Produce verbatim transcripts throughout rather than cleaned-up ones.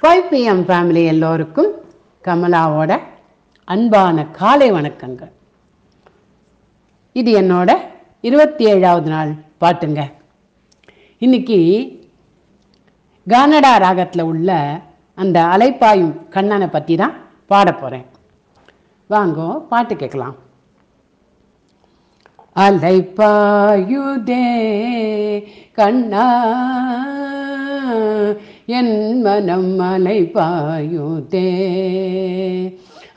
Five PM family எல்லோருக்கும் கமலாவோட அன்பான காலை வணக்கங்கள். இது என்னோட இருபத்தி ஏழாவது நாள் பாட்டுங்க. இன்னைக்கு கானடா ராகத்தில் உள்ள அந்த அலைப்பாயும் கண்ணனை பற்றி தான் பாட போகிறேன். வாங்கோ பாட்டு கேட்கலாம். அலைப்பாயுதே கண்ணா என் மனம் அலைப்பாயுதே,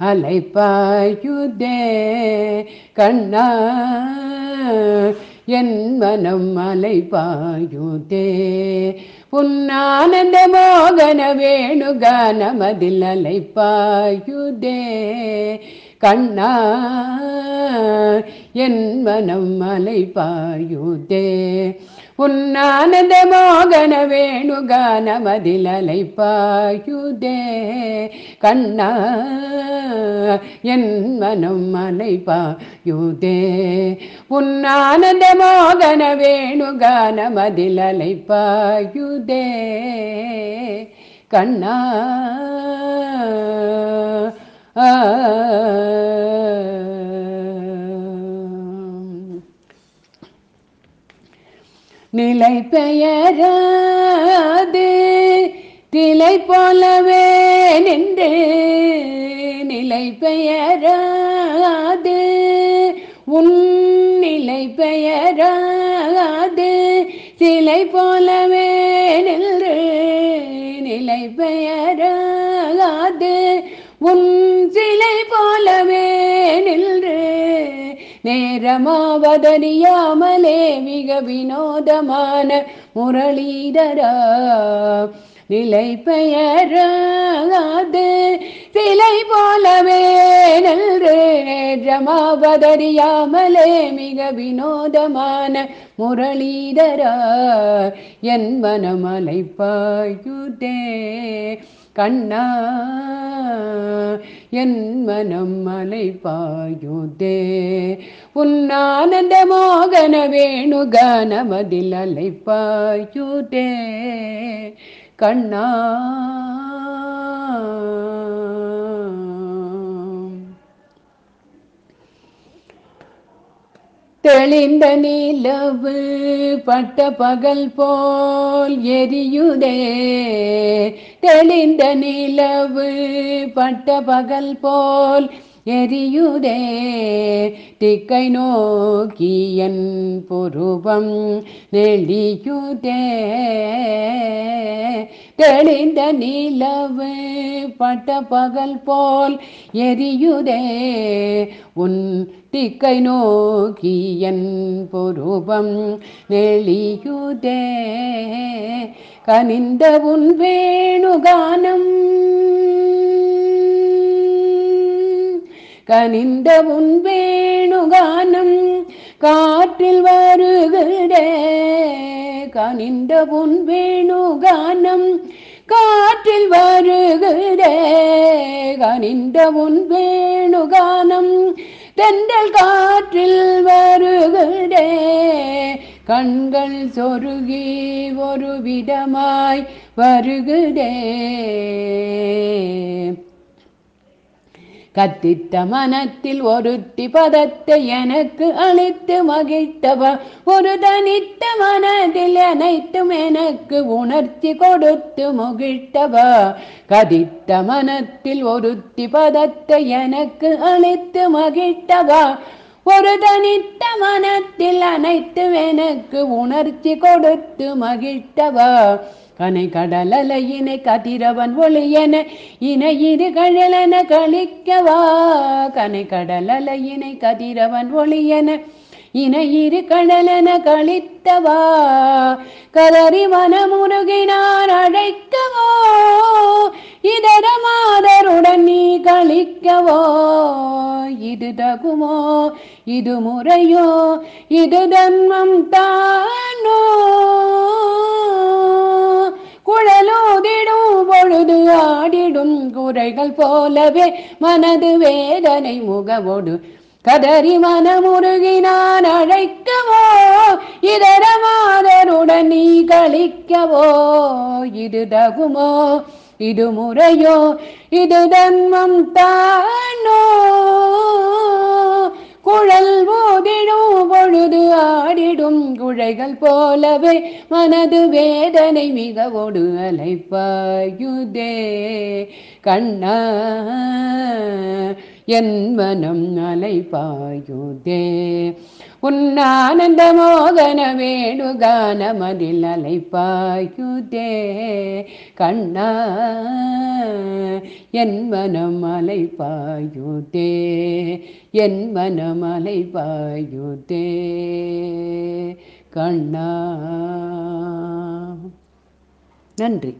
அலைப்பாயுதே கண்ணா என் மனம் அலைப்பாயுதே, புன்னானந்த மோகன வேணுகானமதில் அலைப்பாயுதே கண்ணா என் மனம் அலைப்பாயுதே, உன்னானந்த மோகன வேணுகானமதில் அலைப்பாயுதே கண்ணா என் மனம் அலைப்பாயுதே, உன்னானந்த மோகன வேணுகானமதில் அலைப்பாயுதே கண்ணா. நிலை பெயராது திலை போலவே நின்று, நிலை பெயராது உன் நிலை பெயராது திலை போலவே நின்று, நிலை பெயராது உன் சிலை போலவே நின்று, நேரமாவதறியாமலே மிக வினோதமான முரளிதரா, நிலை பெயராது சிலை போலவே நின்று, நேரமாவதறியாமலே மிக வினோதமான முரளிதரா என் மனமலை பாயுதே கண்ணா என் மனம் அலைப்பாயுதே, உன்னானந்த மோகன வேணுகானமதில் அலைப்பாயுதே கண்ணா. தெளிந்த நிலவு பட்ட பகல் போல் எரியுதே, தெளிந்த நிலவு பட்ட பகல் போல் எரியுதே, திக்கை நோக்கியன் புருவம் நெளியுதே, தெளிந்த நிலவு பட்ட பகல் போல் எரியுதே, உன் திக்கை நோக்கியன் புருவம் நெளியுதே, கனிந்த உன் வேணுகானம், கனிந்த உன் வேணுகானம் காற்றில் வருகிறே, கனிந்த உன் வேணுகானம் காற்றில் வருகிறே, கனிந்த உன் வேணுகானம் தென்றல் காற்றில் வருகிறே, கண்கள் சொருகி ஒரு விதமாய் வருகிறே, கத்தித்த மனத்தில் ஒருத்தி பதத்தை எனக்கு அளித்து மகிழ்த்தவா, ஒரு தனித்த மனதில் அனைத்தும் எனக்கு உணர்ச்சி கொடுத்து மகிழ்த்தவா, கதித்த மனத்தில் ஒருத்தி பதத்தை எனக்கு அளித்து மகிழ்த்தவா, ஒரு தனித்த மனத்தில் அனைத்தும் எனக்கு உணர்ச்சி கொடுத்து மகிழ்த்தவா, கனை கடலலையினை கதிரவன் ஒளியன இணையிரு கழலென கழிக்கவா, கனை கடலலையினை கதிரவன் ஒளியன இணையிரு கழலென கழித்தவா, கதறி மனமுருகினார் அழைக்கவோ, இதர மாதருடன் நீ கழிக்கவோ, இது தகுமோ இது முறையோ இது தன்மம் தானோ, குழலோதிடும் பொழுது ஆடிடும் குறைகள் போலவே மனது வேதனை முகவோடு, கதறி மனமுருகினான் அழைக்கவோ, இதர மாதருடன் நீ கழிக்கவோ, இது தகுமோ இது முறையோ இது தன்மம் தானோ? குழல் ஓதிடும் பொழுது ஆடிடும் குழைகள் போலவே மனது வேதனை மிகவோடு அலைப்பாயுதே கண்ணா, என் மனம் அலைப்பாயுதே. உன்னானந்த மோகன வேணுகான மதில் அலைப்பாயுதே கண்ணா, என் மனம் அலைப்பாயுதே, என் மனம் அலைப்பாயுதே கண்ணா. நன்றி.